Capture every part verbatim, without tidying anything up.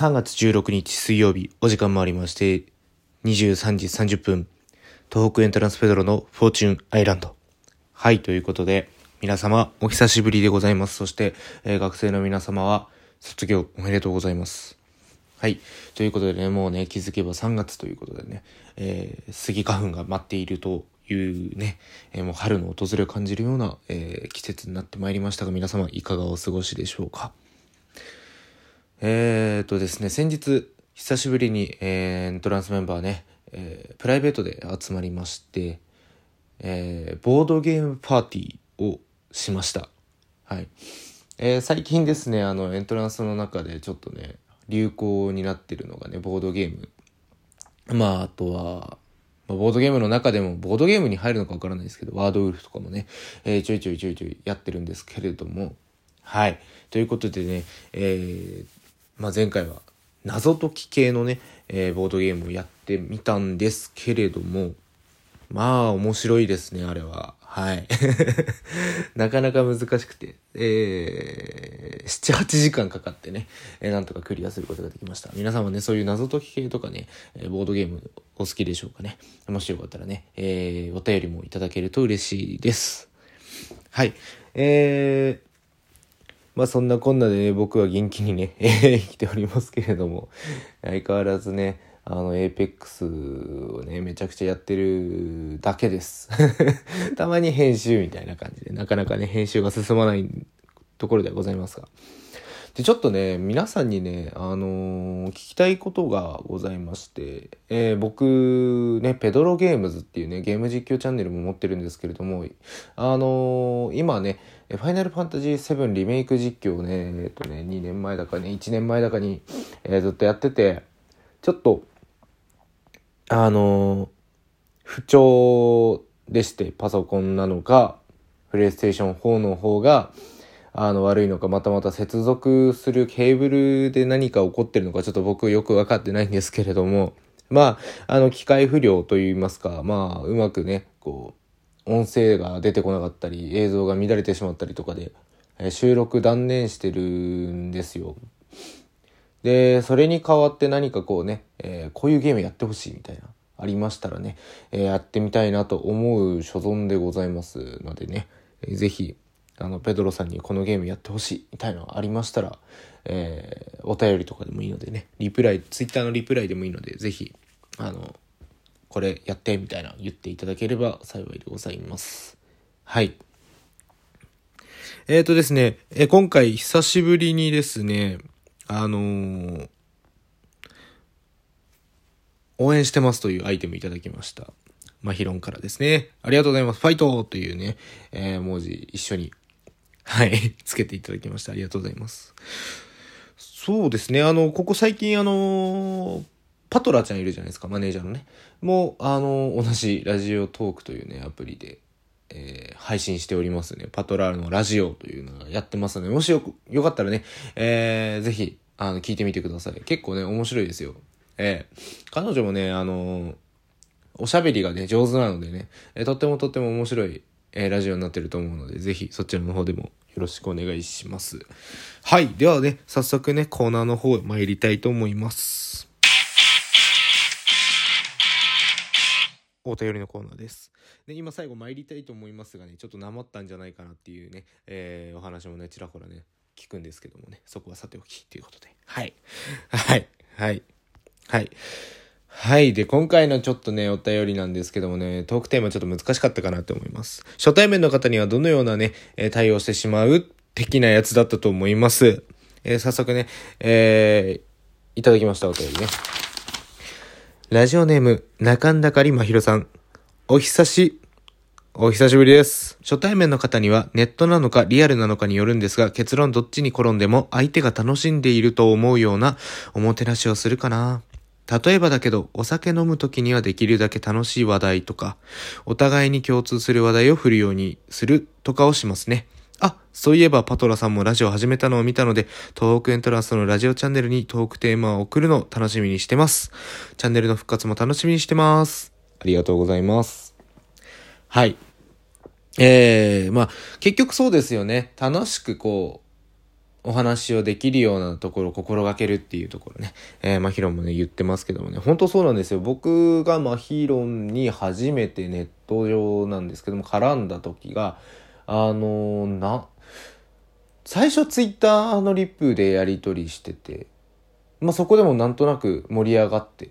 さんがつじゅうろくにち水曜日、お時間もありましてにじゅうさんじさんじゅっぷん、東北エントランスペドロのフォーチュンアイランド。はい、ということで皆様お久しぶりでございます。そして、えー、学生の皆様は卒業おめでとうございます。はい、ということでね、もうね、気づけばさんがつということでね、えー、スギ花粉が待っているというね、えー、もう春の訪れを感じるような、えー、季節になってまいりましたが、皆様いかがお過ごしでしょうか。えーとですね、先日久しぶりに、えー、エントランスメンバーね、えー、プライベートで集まりまして、えー、ボードゲームパーティーをしました。はい。えー、最近ですね、あのエントランスの中でちょっとね流行になってるのがね、ボードゲーム。まああとは、まあ、ボードゲームの中でもボードゲームに入るのかわからないですけど、ワードウルフとかもね、えー、ちょいちょいちょいちょいやってるんですけれども、はい。ということでね、えー、まあ前回は謎解き系のね、えー、ボードゲームをやってみたんですけれども、まあ面白いですね、あれは。はい。なかなか難しくて、えー、ななはちじかんかかってね、えー、なんとかクリアすることができました。皆さんはね、そういう謎解き系とかね、えー、ボードゲームお好きでしょうかね。もしよかったらね、えー、お便りもいただけると嬉しいです。はい。えー、まあそんなこんなで、ね、僕は元気にね、えー、生きておりますけれども、相変わらずね、あの エーペックス をねめちゃくちゃやってるだけですたまに編集みたいな感じで、なかなかね編集が進まないところではございますが、でちょっとね皆さんにね、あのー、聞きたいことがございまして、えー、僕ねペドロゲームズっていうねゲーム実況チャンネルも持ってるんですけれども、あのー、今ねファイナルファンタジーセブンリメイク実況をね、えっとねにねんまえだかねいちねんまえだかに、えー、ずっとやってて、ちょっとあのー、不調でして、パソコンなのかプレイステーションフォーの方があの悪いのか、またまた接続するケーブルで何か起こってるのか、ちょっと僕よく分かってないんですけれども、まああの機械不良といいますか、まあうまくねこう音声が出てこなかったり映像が乱れてしまったりとかで、えー、収録断念してるんですよ。でそれに代わって何かこうね、えー、こういうゲームやってほしいみたいなありましたらね、えー、やってみたいなと思う所存でございますのでね、えー、ぜひあのペドロさんにこのゲームやってほしいみたいなのありましたら、えー、お便りとかでもいいのでね、リプライツイッターのリプライでもいいので、ぜひあのこれやってみたいな言っていただければ幸いでございます。はい。えーとですね、えー、今回久しぶりにですね、あのー、応援してますというアイテムいただきました。マヒロンからですね。ありがとうございます。ファイトというね、えー、文字一緒に、はい、つけていただきました。ありがとうございます。そうですね。あの、ここ最近、あのー、パトラちゃんいるじゃないですか。マネージャーのね。もう、あのー、同じラジオトークというね、アプリで。えー、配信しておりますね。パトラのラジオというのがやってますので、もし よ, よかったらね、えー、ぜひあの聞いてみてください。結構ね面白いですよ。えー、彼女もね、あのー、おしゃべりがね上手なのでね、えー、とってもとっても面白い、えー、ラジオになってると思うので、ぜひそちらの方でもよろしくお願いします。はい。ではね、早速ねコーナーの方へ参りたいと思います。お便りのコーナーです。で、今最後参りたいと思いますがね、ちょっとなまったんじゃないかなっていうね、えー、お話もね、ちらほらね、聞くんですけどもね、そこはさておきということで。はい。はい。はい。はい。はい。で、今回のちょっとね、お便りなんですけどもね、トークテーマちょっと難しかったかなと思います。初対面の方にはどのようなね、対応してしまう的なやつだったと思います。えー、早速ね、えー、いただきましたお便りね。ラジオネーム、中んだかりまひろさん。お久し、お久しぶりです。初対面の方にはネットなのかリアルなのかによるんですが、結論どっちに転んでも相手が楽しんでいると思うようなおもてなしをするかな。例えばだけど、お酒飲むときにはできるだけ楽しい話題とか、お互いに共通する話題を振るようにするとかをしますね。あ、そういえばパトラさんもラジオ始めたのを見たので、東北エントランスのラジオチャンネルにトークテーマを送るのを楽しみにしてます。チャンネルの復活も楽しみにしてます。ありがとうございます。はい。えー、まあ結局そうですよね。楽しくこう、お話をできるようなところを心がけるっていうところね、えー、マヒロンもね言ってますけどもね、本当そうなんですよ。僕がマヒロンに初めてネット上なんですけども絡んだ時があのー、な最初ツイッターのリプでやり取りしてて、まあ、そこでもなんとなく盛り上がって、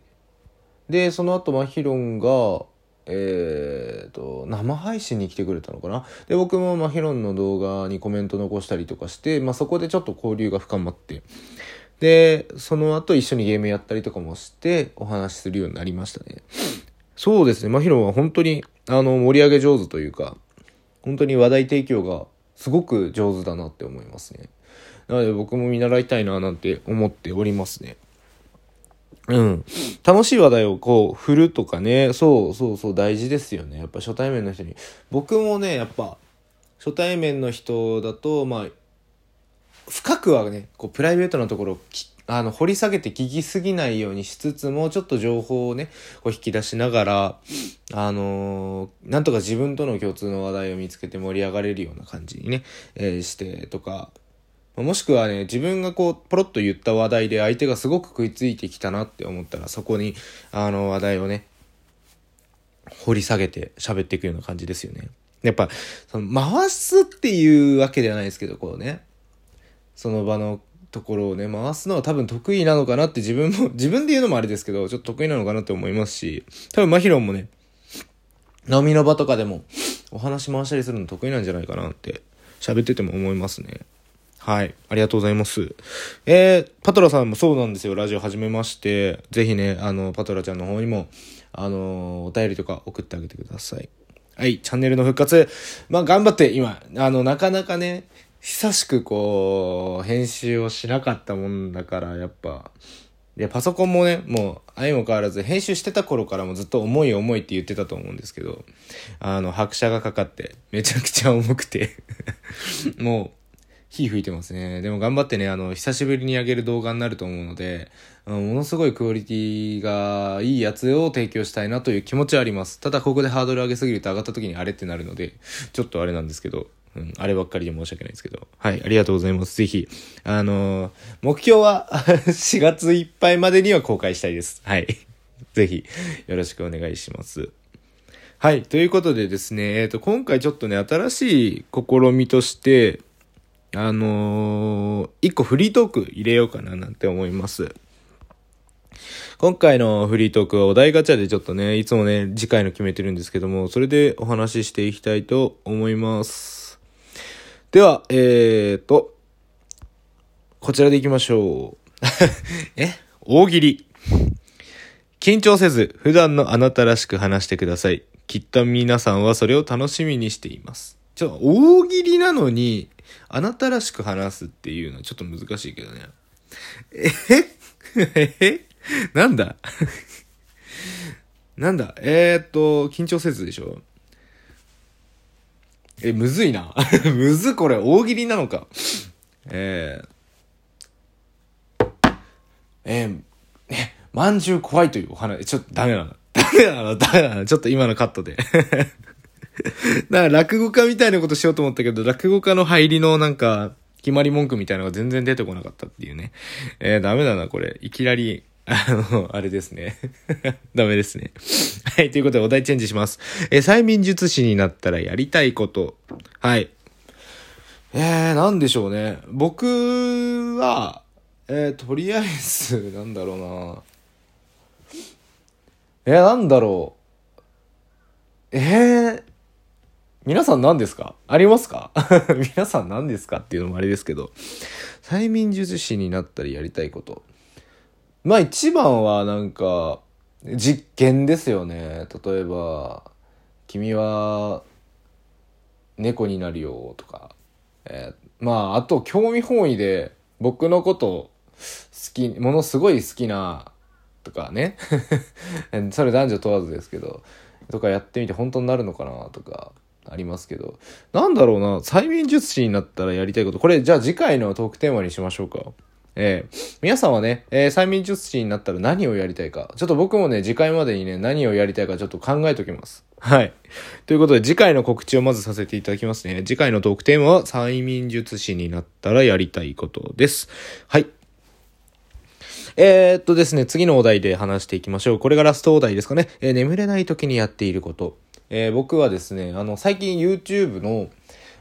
でその後マヒロンがえー、と生配信に来てくれたのかな。で僕もマヒロンの動画にコメント残したりとかして、まあ、そこでちょっと交流が深まって、でその後一緒にゲームやったりとかもしてお話しするようになりましたね。そうですね、マヒロンは本当にあの盛り上げ上手というか、本当に話題提供がすごく上手だなって思いますね。なので僕も見習いたいななんて思っておりますね。うん、楽しい話題をこう振るとかね、そうそうそう大事ですよね。やっぱ初対面の人に、僕もねやっぱ初対面の人だとまあ深くはねこうプライベートなところをあの掘り下げて聞きすぎないようにしつつも、ちょっと情報をねこう引き出しながらあのー、なんとか自分との共通の話題を見つけて盛り上がれるような感じにね、えー、してとか。もしくはね自分がこうポロッと言った話題で相手がすごく食いついてきたなって思ったら、そこにあの話題をね掘り下げて喋っていくような感じですよね。やっぱその回すっていうわけではないですけど、こうねその場のところをね回すのは多分得意なのかなって自分も自分で言うのもあれですけど、ちょっと得意なのかなって思いますし、多分マヒロンもね飲みの場とかでもお話回したりするの得意なんじゃないかなって喋ってても思いますね。はい、ありがとうございます。えー、パトラさんもそうなんですよ。ラジオ始めまして、ぜひね、あの、パトラちゃんの方にも、あの、お便りとか送ってあげてください。はい、チャンネルの復活、まあ、頑張って、今、あの、なかなかね、久しくこう、編集をしなかったもんだから、やっぱ、でパソコンもね、もう、相も変わらず、編集してた頃からもずっと重い重いって言ってたと思うんですけど、あの、拍車がかかって、めちゃくちゃ重くて、もう、火吹いてますね。でも頑張ってね、あの、久しぶりに上げる動画になると思うので、ものすごいクオリティがいいやつを提供したいなという気持ちはあります。ただ、ここでハードル上げすぎると上がった時にあれってなるので、ちょっとあれなんですけど、うん、あればっかりで申し訳ないですけど。はい、ありがとうございます。ぜひ、あのー、目標はしがついっぱいまでには公開したいです。はい。ぜひ、よろしくお願いします。はい、ということでですね、えっと、今回ちょっとね、新しい試みとして、あのー、一個フリートーク入れようかななんて思います。今回のフリートークはお題ガチャでちょっとね、いつもね、次回の決めてるんですけども、それでお話ししていきたいと思います。では、えーと、こちらでいきましょう。え？大喜利。緊張せず、普段のあなたらしく話してください。きっと皆さんはそれを楽しみにしています。ちょ、大喜利なのに、あなたらしく話すっていうのはちょっと難しいけどね。ええなんだなんだえー、っと、緊張せずでしょ。え、むずいな。むず、これ、大喜利なのか。えー、えー、ね、まんじゅう怖いというお話、ちょっとダメなの。ダメなの、ダメなの。ちょっと今のカットで。だから落語家みたいなことしようと思ったけど、落語家の入りのなんか決まり文句みたいなのが全然出てこなかったっていうね。えー、ダメだなこれ。いきなりあのあれですね。ダメですね。はいということでお題チェンジします。えー、催眠術師になったらやりたいこと。はい。えー、なんでしょうね。僕はえー、とりあえずなんだろうな。えー、なんだろう。えー。皆さん何ですか？ありますか？皆さん何ですかっていうのもあれですけど、催眠術師になったりやりたいこと。まあ一番はなんか、実験ですよね。例えば、君は猫になるよとか、えー、まああと興味本位で僕のこと好き、ものすごい好きなとかね。それ男女問わずですけど、とかやってみて本当になるのかなとか。ありますけど、なんだろうな、催眠術師になったらやりたいこと、これじゃあ次回のトークテーマにしましょうか。えー、皆さんはね、えー、催眠術師になったら何をやりたいか、ちょっと僕もね次回までにね何をやりたいかちょっと考えときます。はい。ということで次回の告知をまずさせていただきますね。次回のトークテーマは催眠術師になったらやりたいことです。はい。えー、っとですね、次のお題で話していきましょう。これがラストお題ですかね。えー、眠れない時にやっていること。えー、僕はですね、あの、最近 YouTube の、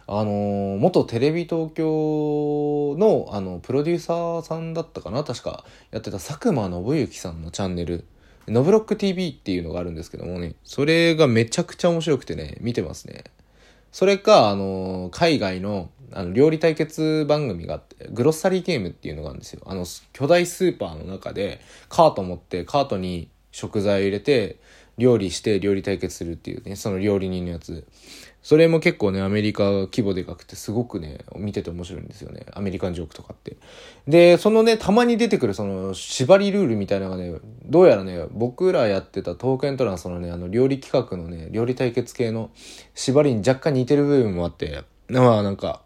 あのー、元テレビ東京の、あの、プロデューサーさんだったかな、確か、やってた佐久間信之さんのチャンネル、ノブロック ティーブイ っていうのがあるんですけどもね、それがめちゃくちゃ面白くてね、見てますね。それか、あのー、海外の、あの料理対決番組があって、グロッサリーゲームっていうのがあるんですよ。あの巨大スーパーの中でカート持って、カートに食材を入れて料理して料理対決するっていうね、その料理人のやつ。それも結構ね、アメリカ規模でかくてすごくね、見てて面白いんですよね。アメリカンジョークとかって。で、そのね、たまに出てくるその縛りルールみたいなのがね、どうやらね、僕らやってたトークエントランスのね、あの料理企画のね、料理対決系の縛りに若干似てる部分もあって、まあなんか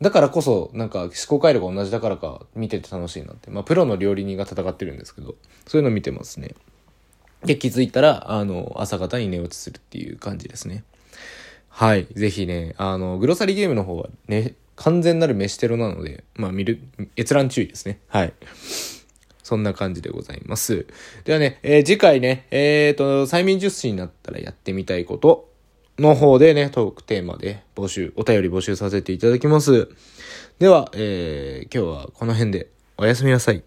だからこそ、なんか思考回路が同じだからか見てて楽しいなって。まあプロの料理人が戦ってるんですけど、そういうの見てますね。で、気づいたらあの朝方に寝落ちするっていう感じですね。はい。ぜひね、あのグロサリーゲームの方はね、完全なる飯テロなので、まあ見る閲覧注意ですね。はい。そんな感じでございます。ではね、えー、次回ね、えーと催眠術師になったらやってみたいことの方でね、トークテーマで募集、お便り募集させていただきます。では、えー、今日はこの辺でおやすみなさい。